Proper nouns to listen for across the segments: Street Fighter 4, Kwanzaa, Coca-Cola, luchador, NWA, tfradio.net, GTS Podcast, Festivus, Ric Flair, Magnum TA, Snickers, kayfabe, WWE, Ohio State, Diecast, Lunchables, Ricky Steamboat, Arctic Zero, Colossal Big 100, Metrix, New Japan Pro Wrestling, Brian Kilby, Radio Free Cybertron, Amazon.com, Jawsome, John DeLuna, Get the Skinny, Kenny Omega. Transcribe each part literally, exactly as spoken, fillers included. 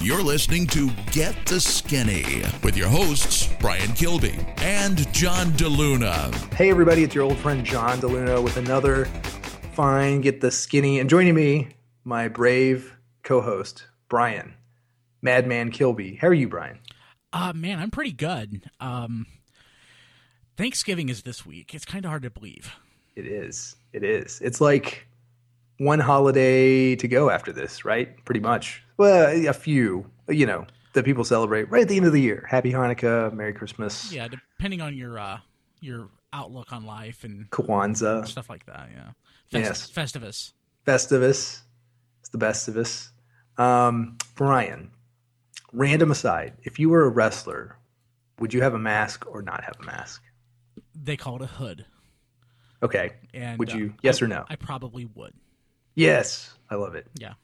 You're listening to Get the Skinny with your hosts, Brian Kilby and John DeLuna. Hey, everybody, it's your old friend, John DeLuna, with another fine Get the Skinny. And joining me, my brave co-host, Brian, Madman Kilby. How are you, Brian? Uh, man, I'm pretty good. Um, Thanksgiving is this week. It's kind of hard to believe. It is. It is. It's like one holiday to go after this, right? Pretty much. Well, a few, you know, that people celebrate right at the end of the year. Happy Hanukkah, Merry Christmas. Yeah, depending on your uh, your outlook on life and Kwanzaa. Stuff like that, yeah. Fest- yes. Festivus. Festivus. It's the best of us. Um, Brian, random aside, if you were a wrestler, would you have a mask or not have a mask? They call it a hood. Okay. And would you? Uh, yes I, or no? I probably would. Yes, I love it. Yeah,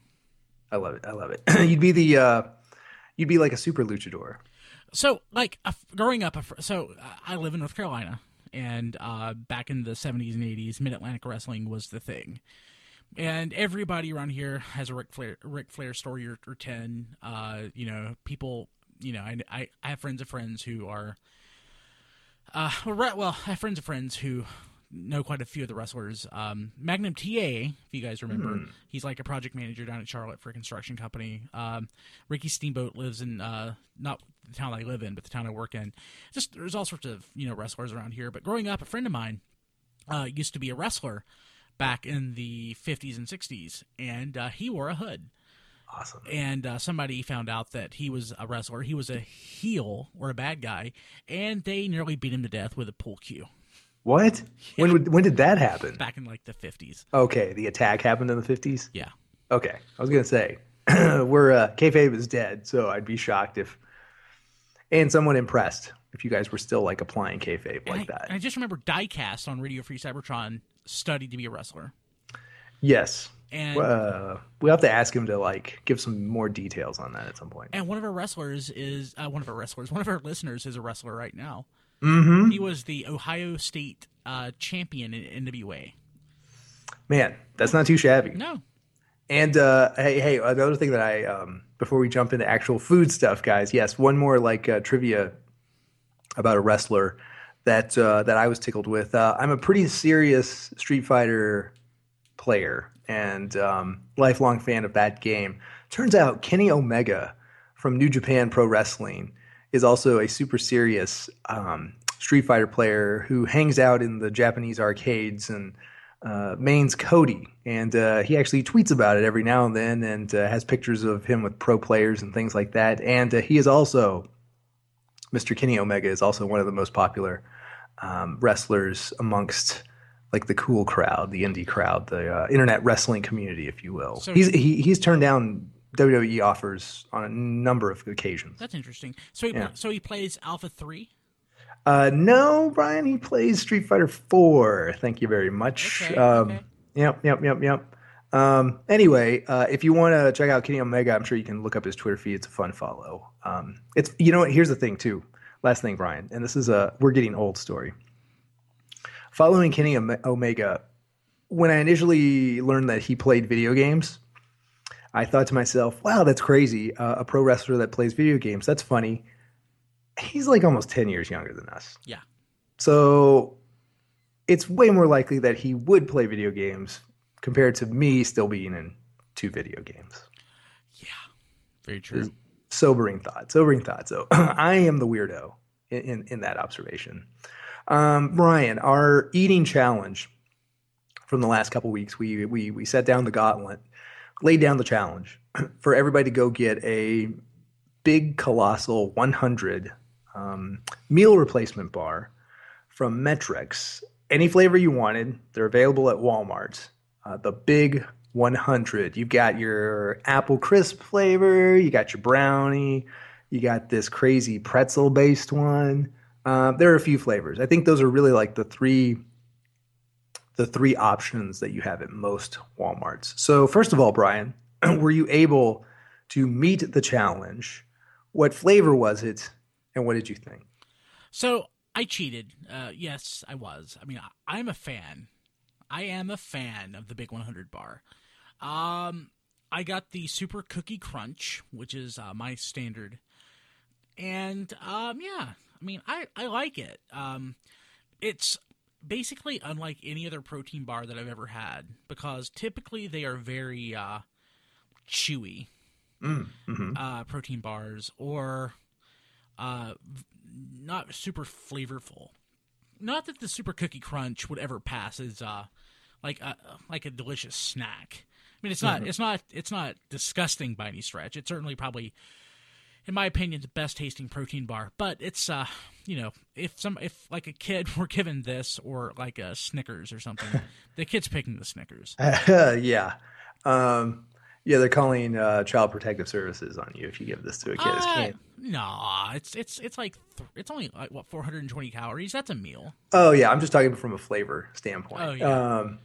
I love it. I love it. you'd be the, uh, you'd be like a super luchador. So, like uh, growing up, so uh, I live in North Carolina, and uh, back in the seventies and eighties, Mid Atlantic Wrestling was the thing, and everybody around here has a Ric Flair, Ric Flair story or, or ten. Uh, you know, people. You know, I, I, I have friends of friends who are, uh, well, I have friends of friends who. know quite a few of the wrestlers. Um, Magnum T A, if you guys remember, hmm. he's like a project manager down at Charlotte for a construction company. Um, Ricky Steamboat lives in, uh, not the town I live in, but the town I work in. Just there's all sorts of, you know, wrestlers around here. But growing up, a friend of mine uh, used to be a wrestler back in the fifties and sixties, and uh, he wore a hood. Awesome. And uh, somebody found out that he was a wrestler. He was a heel or a bad guy, and they nearly beat him to death with a pool cue. What? Yeah. When would, when did that happen? Back in like the fifties. Okay, the attack happened in the fifties? Yeah. Okay, I was going to say, we're uh, kayfabe is dead, so I'd be shocked if, and somewhat impressed if you guys were still like applying kayfabe and like I, that. And I just remember Diecast on Radio Free Cybertron studied to be a wrestler. Yes. And uh, we'll have to ask him to like give some more details on that at some point. And one of our wrestlers is, uh, one of our wrestlers, one of our listeners is a wrestler right now. Mm-hmm. He was the Ohio State uh, champion in N W A. Man, that's not too shabby. No. And uh, hey, hey, another thing that I um, before we jump into actual food stuff, guys. Yes, one more like uh, trivia about a wrestler that uh, that I was tickled with. Uh, I'm a pretty serious Street Fighter player and um, lifelong fan of that game. Turns out Kenny Omega from New Japan Pro Wrestling is also a super serious um, Street Fighter player who hangs out in the Japanese arcades and uh, mains Cody. And uh, he actually tweets about it every now and then and uh, has pictures of him with pro players and things like that. And uh, he is also, Mister Kenny Omega is also one of the most popular um, wrestlers amongst like the cool crowd, the indie crowd, the uh, internet wrestling community, if you will. So- he's he, he's turned down W W E offers on a number of occasions. That's interesting. So he, yeah. so he plays Alpha three? Uh, no, Brian, he plays Street Fighter four. Thank you very much. Okay, um, okay. Yep, yep, yep, yep. Um, anyway, uh, if you want to check out Kenny Omega, I'm sure you can look up his Twitter feed. It's a fun follow. Um, it's you know what? Here's the thing, too. Last thing, Brian, and this is a we're getting old story. Following Kenny Omega, when I initially learned that he played video games, I thought to myself, wow, that's crazy. Uh, a pro wrestler that plays video games. That's funny. He's like almost ten years younger than us. Yeah. So it's way more likely that he would play video games compared to me still being in two video games. Yeah. Very true. Sobering thought. Sobering thought. So I am the weirdo in, in, in that observation. Um, Brian, our eating challenge from the last couple weeks, we we we set down the gauntlet. Laid down the challenge for everybody to go get a big Colossal one hundred um, meal replacement bar from Metrix. Any flavor you wanted, they're available at Walmart. Uh, the big one hundred. You've got your apple crisp flavor. You got your brownie. You got this crazy pretzel-based one. Uh, there are a few flavors. I think those are really like the three the three options that you have at most Walmarts. So first of all, Brian, were you able to meet the challenge? What flavor was it? And what did you think? So I cheated. Uh, yes, I was. I mean, I, I'm a fan. I am a fan of the Big one hundred bar. Um, I got the Super Cookie Crunch, which is uh, my standard. And, um, yeah, I mean, I, I like it. Um, it's basically unlike any other protein bar that I've ever had, because typically they are very uh, chewy mm, mm-hmm. uh, protein bars, or uh, not super flavorful. Not that the Super Cookie Crunch would ever pass as uh, like a, like a delicious snack. I mean, it's not, mm-hmm. it's not, it's not disgusting by any stretch. It's certainly probably, in my opinion, the best tasting protein bar. But it's, uh, you know, if some, if like a kid were given this or like a Snickers or something, the kid's picking the Snickers. Uh, yeah, um, yeah, they're calling uh, Child Protective Services on you if you give this to a kid. Uh, nah, it's it's it's like th- it's only like what four hundred twenty calories. That's a meal. Oh yeah, I'm just talking from a flavor standpoint. Oh yeah. Um,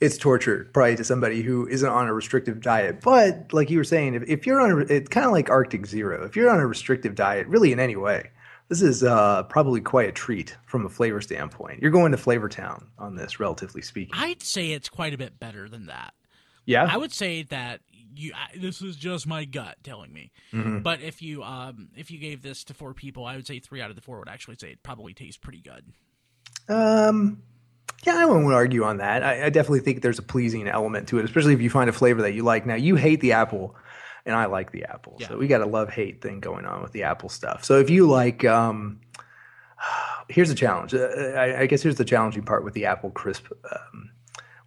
It's torture, probably, to somebody who isn't on a restrictive diet. But like you were saying, if, if you're on a, it's kind of like Arctic Zero. If you're on a restrictive diet, really in any way, this is uh, probably quite a treat from a flavor standpoint. You're going to Flavor Town on this, relatively speaking. I'd say it's quite a bit better than that. Yeah, I would say that you. I, this is just my gut telling me. Mm-hmm. But if you um, if you gave this to four people, I would say three out of the four would actually say it probably tastes pretty good. Um. Yeah, I wouldn't argue on that. I, I definitely think there's a pleasing element to it, especially if you find a flavor that you like. Now, you hate the apple, and I like the apple. Yeah. So we got a love-hate thing going on with the apple stuff. So if you like um, – here's the challenge. I, I guess here's the challenging part with the apple crisp um,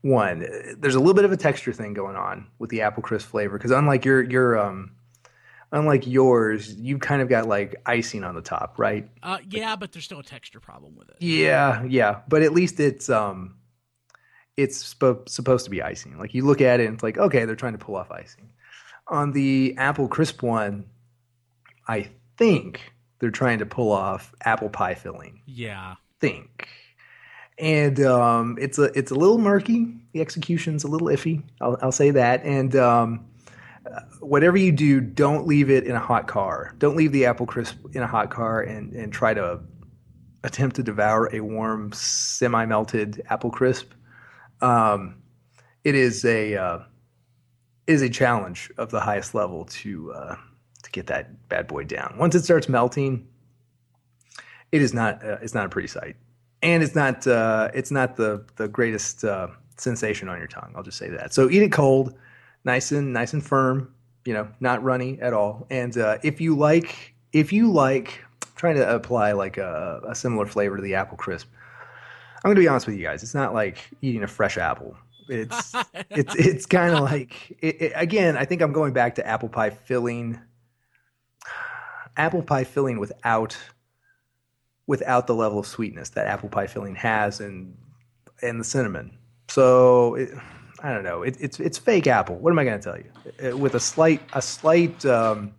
one. There's a little bit of a texture thing going on with the apple crisp flavor, because unlike your, your – um, unlike yours, you've kind of got like icing on the top, right? Uh, yeah, but there's still a texture problem with it. Yeah, yeah, but at least it's um, it's sp- supposed to be icing. Like you look at it and it's like, okay, they're trying to pull off icing. On the apple crisp one, I think they're trying to pull off apple pie filling. Yeah, think. And um, it's a it's a little murky. The execution's a little iffy. I'll I'll say that. And um. Whatever you do, don't leave it in a hot car. Don't leave the apple crisp in a hot car and, and try to attempt to devour a warm, semi-melted apple crisp. Um, it is a uh, is a challenge of the highest level to uh, to get that bad boy down. Once it starts melting, it is not uh, it's not a pretty sight, and it's not uh, it's not the the greatest uh, sensation on your tongue. I'll just say that. So eat it cold. Nice and nice and firm, you know, not runny at all. And uh, if you like, if you like, I'm trying to apply like a, a similar flavor to the apple crisp. I'm going to be honest with you guys. It's not like eating a fresh apple. It's it's it's kind of like it, it, again. I think I'm going back to apple pie filling. Apple pie filling without without the level of sweetness that apple pie filling has, and and the cinnamon. So. It, I don't know. It, it's it's fake apple. What am I going to tell you? It, with a slight a slight um,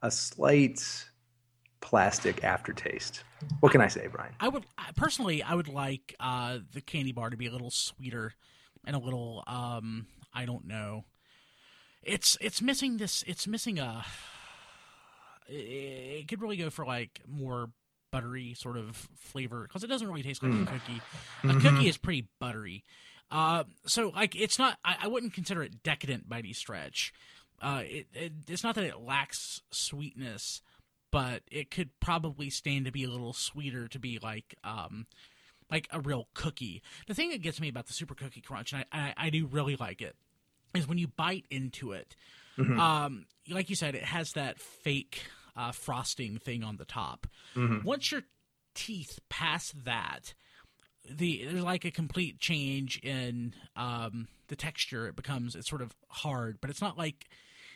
a slight plastic aftertaste. What can I say, Brian? I would personally, I would like uh, the candy bar to be a little sweeter and a little. Um, I don't know. It's it's missing this. It's missing a. It could really go for like more buttery sort of flavor, because it doesn't really taste like mm. a cookie. A mm-hmm. cookie is pretty buttery. Uh, so like it's not, I, I wouldn't consider it decadent by any stretch. Uh, it, it it's not that it lacks sweetness, but it could probably stand to be a little sweeter, to be like um like a real cookie. The thing that gets me about the Super Cookie Crunch, and I I, I do really like it, is when you bite into it, mm-hmm. um like you said, it has that fake uh, frosting thing on the top. Mm-hmm. Once your teeth pass that. The there's like a complete change in um, the texture. It becomes it's sort of hard, but it's not like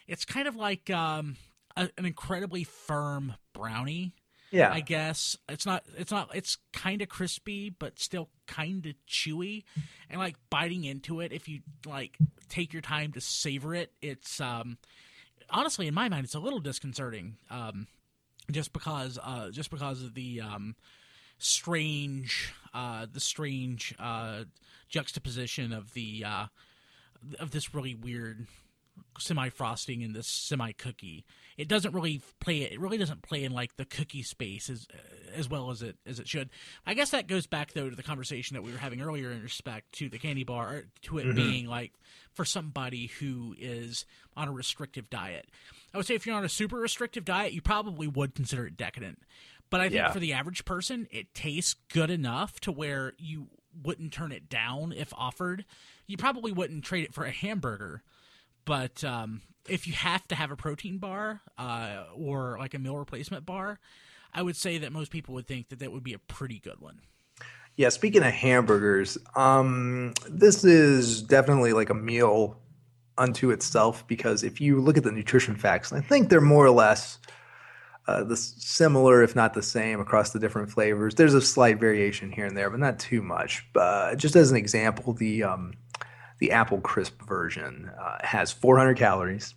it's kind of like um, a, an incredibly firm brownie. Yeah, I guess it's not it's not it's kind of crispy, but still kind of chewy. And like biting into it, if you like take your time to savor it, it's um, honestly in my mind it's a little disconcerting. Um, just because uh, just because of the. Um, strange uh the strange uh juxtaposition of the uh of this really weird semi-frosting and this semi-cookie. It doesn't really play it really doesn't play in like the cookie space as as well as it as it should. I guess that goes back though to the conversation that we were having earlier in respect to the candy bar, or to it mm-hmm. being like for somebody who is on a restrictive diet. I would say if you're on a super restrictive diet, you probably would consider it decadent. But I think yeah. for the average person, it tastes good enough to where you wouldn't turn it down if offered. You probably wouldn't trade it for a hamburger. But um, if you have to have a protein bar uh, or like a meal replacement bar, I would say that most people would think that that would be a pretty good one. Yeah, speaking of hamburgers, um, this is definitely like a meal unto itself, because if you look at the nutrition facts, and I think they're more or less uh, the similar, if not the same, across the different flavors. There's a slight variation here and there, but not too much. But just as an example, the um, the apple crisp version uh, has four hundred calories,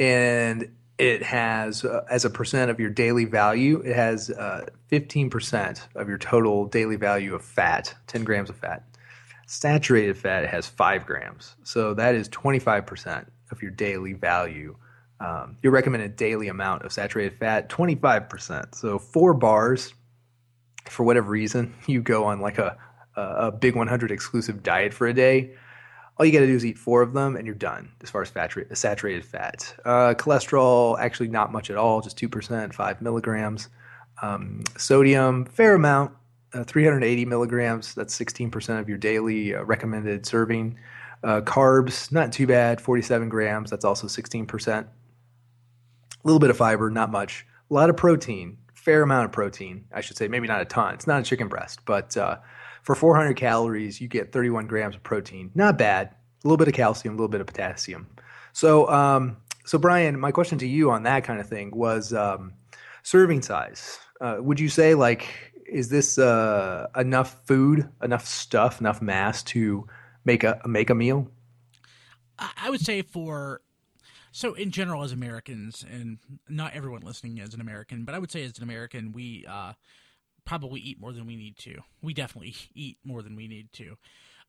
and it has uh, as a percent of your daily value, it has uh, fifteen percent of your total daily value of fat, ten grams of fat. Saturated fat has five grams, so that is twenty-five percent of your daily value. Um, your recommended daily amount of saturated fat, twenty-five percent. So four bars. For whatever reason, you go on like a a Big one hundred exclusive diet for a day. All you got to do is eat four of them, and you're done. As far as saturated saturated fat, uh, cholesterol actually not much at all, just two percent, five milligrams. Um, sodium, fair amount. Uh, three hundred eighty milligrams, that's sixteen percent of your daily uh, recommended serving. Uh, carbs, not too bad, forty-seven grams, that's also sixteen percent. A little bit of fiber, not much. A lot of protein, fair amount of protein, I should say, maybe not a ton. It's not a chicken breast, but uh, for four hundred calories, you get thirty-one grams of protein. Not bad. A little bit of calcium, a little bit of potassium. So, um, so Brian, my question to you on that kind of thing was um, serving size. Uh, would you say like... Is this uh, enough food, enough stuff, enough mass to make a make a meal? I would say for – so in general as Americans, and not everyone listening is an American, but I would say as an American we uh, probably eat more than we need to. We definitely eat more than we need to.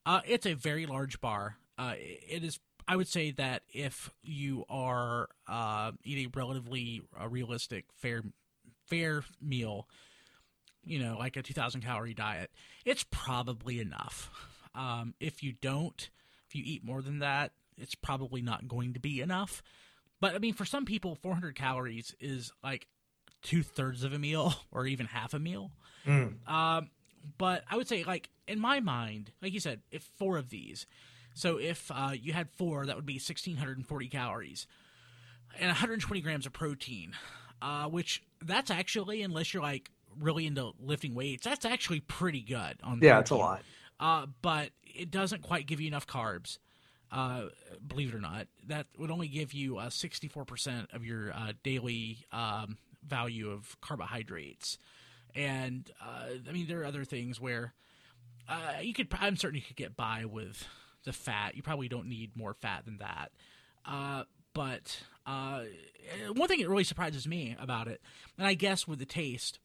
Uh, it's a very large bar. Uh, it is – I would say that if you are uh, eating relatively uh, realistic, fair fair meal – you know, like a two thousand calorie diet, it's probably enough. Um, if you don't, if you eat more than that, it's probably not going to be enough. But I mean, for some people, four hundred calories is like two thirds of a meal or even half a meal. Mm. Um, but I would say like in my mind, like you said, if four of these, so if uh, you had four, that would be one thousand six hundred forty calories and one hundred twenty grams of protein, uh, which that's actually, unless you're like, really into lifting weights, that's actually pretty good on yeah protein. It's a lot, uh but it doesn't quite give you enough carbs, uh believe it or not. That would only give you uh sixty-four percent of your uh daily um value of carbohydrates, and uh I mean there are other things where uh you could I'm certain you could get by with the fat. You probably don't need more fat than that. uh but uh one thing that really surprises me about it, and I guess with the taste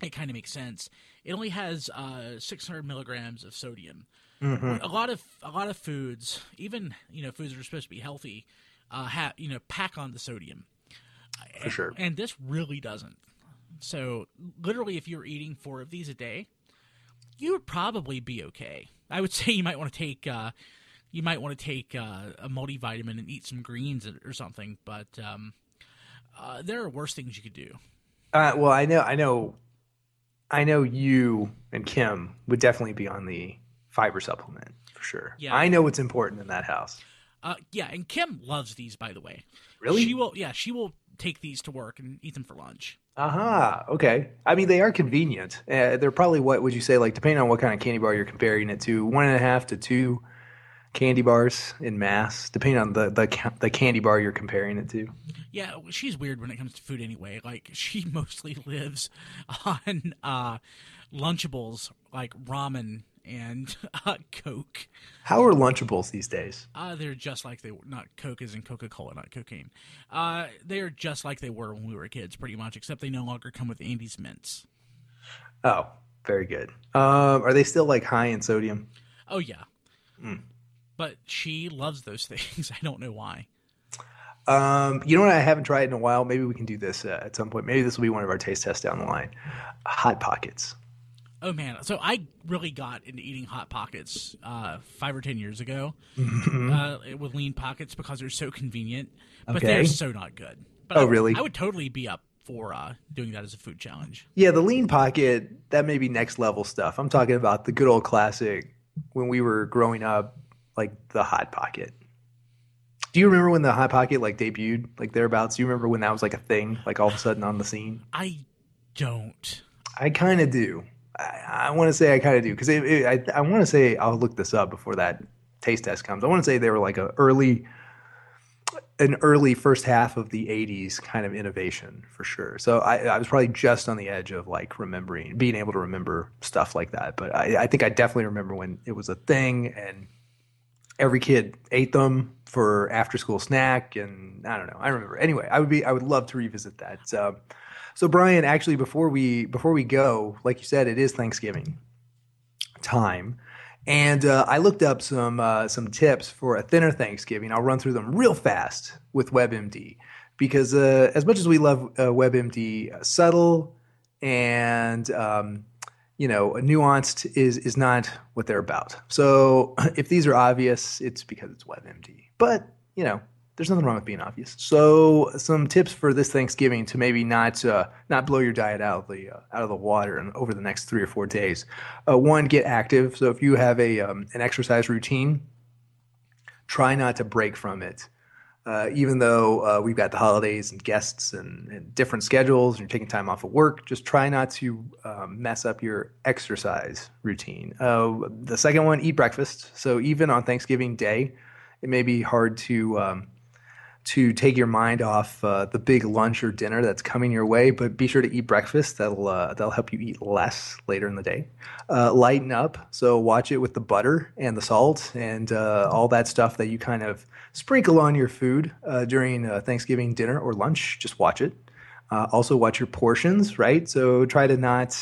it kind of makes sense. It only has uh, six hundred milligrams of sodium. Mm-hmm. A lot of a lot of foods, even you know foods that are supposed to be healthy, uh, have you know pack on the sodium. For and, sure. And this really doesn't. So literally, if you were eating four of these a day, you would probably be okay. I would say you might want to take uh, you might want to take uh, a multivitamin and eat some greens or something. But um, uh, there are worse things you could do. Uh, well, I know, I know. I know you and Kim would definitely be on the fiber supplement for sure. Yeah. I know what's important in that house. Uh, yeah, and Kim loves these, by the way. Really? She will. Yeah, she will take these to work and eat them for lunch. Aha, uh-huh, okay. I mean, they are convenient. Uh, they're probably, what would you say, like depending on what kind of candy bar you're comparing it to, one and a half to two candy bars in mass, depending on the, the the candy bar you're comparing it to. Yeah, she's weird when it comes to food anyway. Like, she mostly lives on uh, Lunchables, like ramen and uh, Coke. How are Lunchables these days? Uh, they're just like they were. Not Coke as in Coca-Cola, not cocaine. Uh, they're just like they were when we were kids, pretty much, except they no longer come with Andes mints. Oh, very good. Um, are they still, like, high in sodium? Oh, yeah. Mm. But she loves those things. I don't know why. Um, you know what I haven't tried in a while? Maybe we can do this uh, at some point. Maybe this will be one of our taste tests down the line. Hot Pockets. Oh, man. So I really got into eating Hot Pockets uh, five or ten years ago mm-hmm. uh, with Lean Pockets because they're so convenient. But okay. they're so not good. But oh, I, really? I would totally be up for uh, doing that as a food challenge. Yeah, the Lean Pocket, that may be next level stuff. I'm talking about the good old classic when we were growing up, like the Hot Pocket. Do you remember when the Hot Pocket like debuted, like thereabouts? Do you remember when that was like a thing, like all of a sudden on the scene? I don't. I kind of do. I, I want to say I kind of do because I, I want to say I'll look this up before that taste test comes. I want to say they were like a early, an early first half of the eighties kind of innovation for sure. So I, I was probably just on the edge of like remembering, being able to remember stuff like that. But I, I think I definitely remember when it was a thing and every kid ate them for after school snack. And I don't know. I remember anyway, I would be, I would love to revisit that. So, So, Brian, actually, before we before we go, like you said, it is Thanksgiving time, and uh, I looked up some uh, some tips for a thinner Thanksgiving. I'll run through them real fast with WebMD because uh, as much as we love uh, WebMD, uh, subtle and um, you know nuanced is is not what they're about. So, if these are obvious, it's because it's WebMD. But you know. There's nothing wrong with being obvious. So, some tips for this Thanksgiving to maybe not uh, not blow your diet out of the uh, out of the water and over the next three or four days. Uh, one, get active. So, if you have a um, an exercise routine, try not to break from it. Uh, even though uh, we've got the holidays and guests and, and different schedules, and you're taking time off of work, just try not to um, mess up your exercise routine. Uh, the second one, eat breakfast. So, even on Thanksgiving Day, it may be hard to um, to take your mind off uh, the big lunch or dinner that's coming your way, but be sure to eat breakfast. That'll uh, that'll help you eat less later in the day. Uh, lighten up, so watch it with the butter and the salt and uh, all that stuff that you kind of sprinkle on your food uh, during uh, Thanksgiving dinner or lunch. Just watch it. Uh, also watch your portions, right? So try to not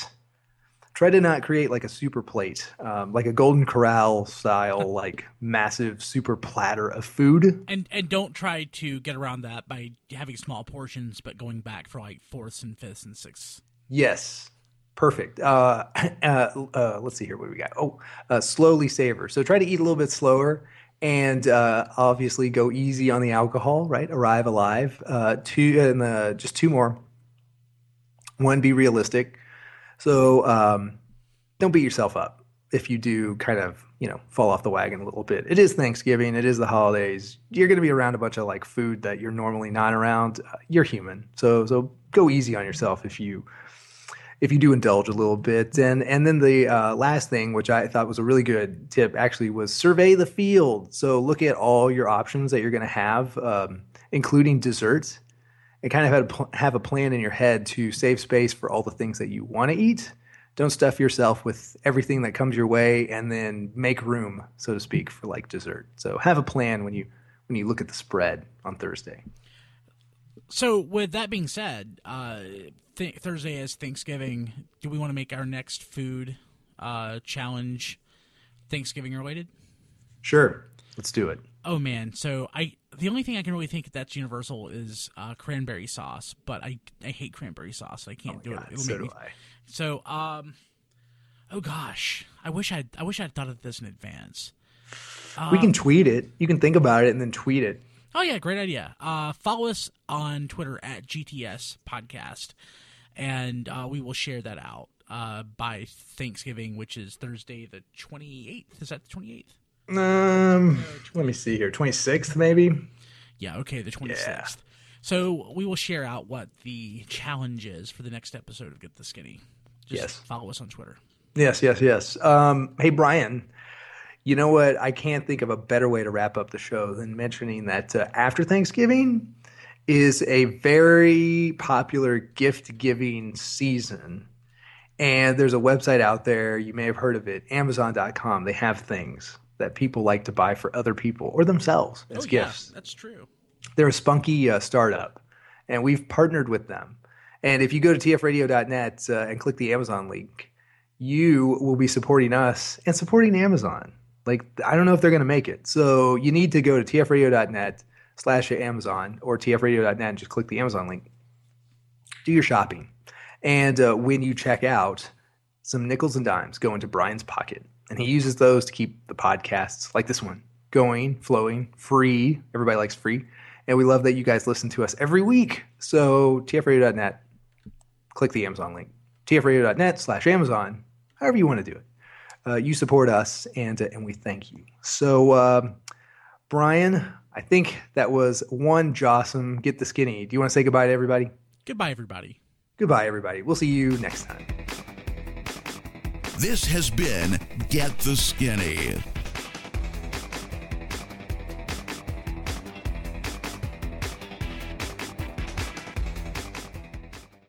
try to not create like a super plate, um, like a Golden Corral style, like massive super platter of food. And and don't try to get around that by having small portions, but going back for like fourths and fifths and sixths. Yes. Perfect. Uh, uh, uh, let's see here. What do we got? Oh, uh, slowly savor. So try to eat a little bit slower and uh, obviously go easy on the alcohol, right? Arrive alive. Uh, two and uh, just two more. One, be realistic. So um, don't beat yourself up if you do kind of, you know, fall off the wagon a little bit. It is Thanksgiving. It is the holidays. You're going to be around a bunch of like food that you're normally not around. Uh, you're human. So so go easy on yourself if you if you do indulge a little bit. And and then the uh, last thing, which I thought was a really good tip, actually was survey the field. So look at all your options that you're going to have, um, including desserts. And kind of have a, pl- have a plan in your head to save space for all the things that you want to eat. Don't stuff yourself with everything that comes your way, and then make room, so to speak, for like dessert. So have a plan when you when you look at the spread on Thursday. So with that being said, uh, th- Thursday is Thanksgiving. Do we want to make our next food uh, challenge Thanksgiving related? Sure, let's do it. Oh man, so I. The only thing I can really think that's universal is uh, cranberry sauce, but I, I hate cranberry sauce. So I can't oh do God, it. It'll so do I. So, um, oh gosh, I wish I I wish I'd thought of this in advance. Um, we can tweet it. You can think about it and then tweet it. Oh yeah, great idea. Uh, follow us on Twitter at G T S Podcast, and uh, we will share that out uh, by Thanksgiving, which is Thursday the twenty-eighth. Is that the twenty-eighth? Um, let me see here. twenty-sixth, maybe? Yeah, okay, the twenty-sixth. Yeah. So we will share out what the challenge is for the next episode of Get the Skinny. Just yes. Follow us on Twitter. Yes, yes, yes. Um, hey, Brian, you know what? I can't think of a better way to wrap up the show than mentioning that uh, after Thanksgiving is a very popular gift-giving season. And there's a website out there. You may have heard of it, Amazon dot com. They have things that people like to buy for other people or themselves as oh, gifts. Yeah, that's true. They're a spunky uh, startup, and we've partnered with them. And if you go to t f radio dot net uh, and click the Amazon link, you will be supporting us and supporting Amazon. Like, I don't know if they're going to make it. So you need to go to t f radio dot net, slash Amazon or t f radio dot net and just click the Amazon link. Do your shopping. And uh, when you check out, some nickels and dimes go into Brian's pocket. And he uses those to keep the podcasts like this one going, flowing, free. Everybody likes free. And we love that you guys listen to us every week. So t f radio dot net, click the Amazon link. t f radio dot net slash Amazon, however you want to do it. Uh, you support us, and uh, and we thank you. So, uh, Brian, I think that was one Jawsome Get the Skinny. Do you want to say goodbye to everybody? Goodbye, everybody. Goodbye, everybody. We'll see you next time. This has been Get the Skinny.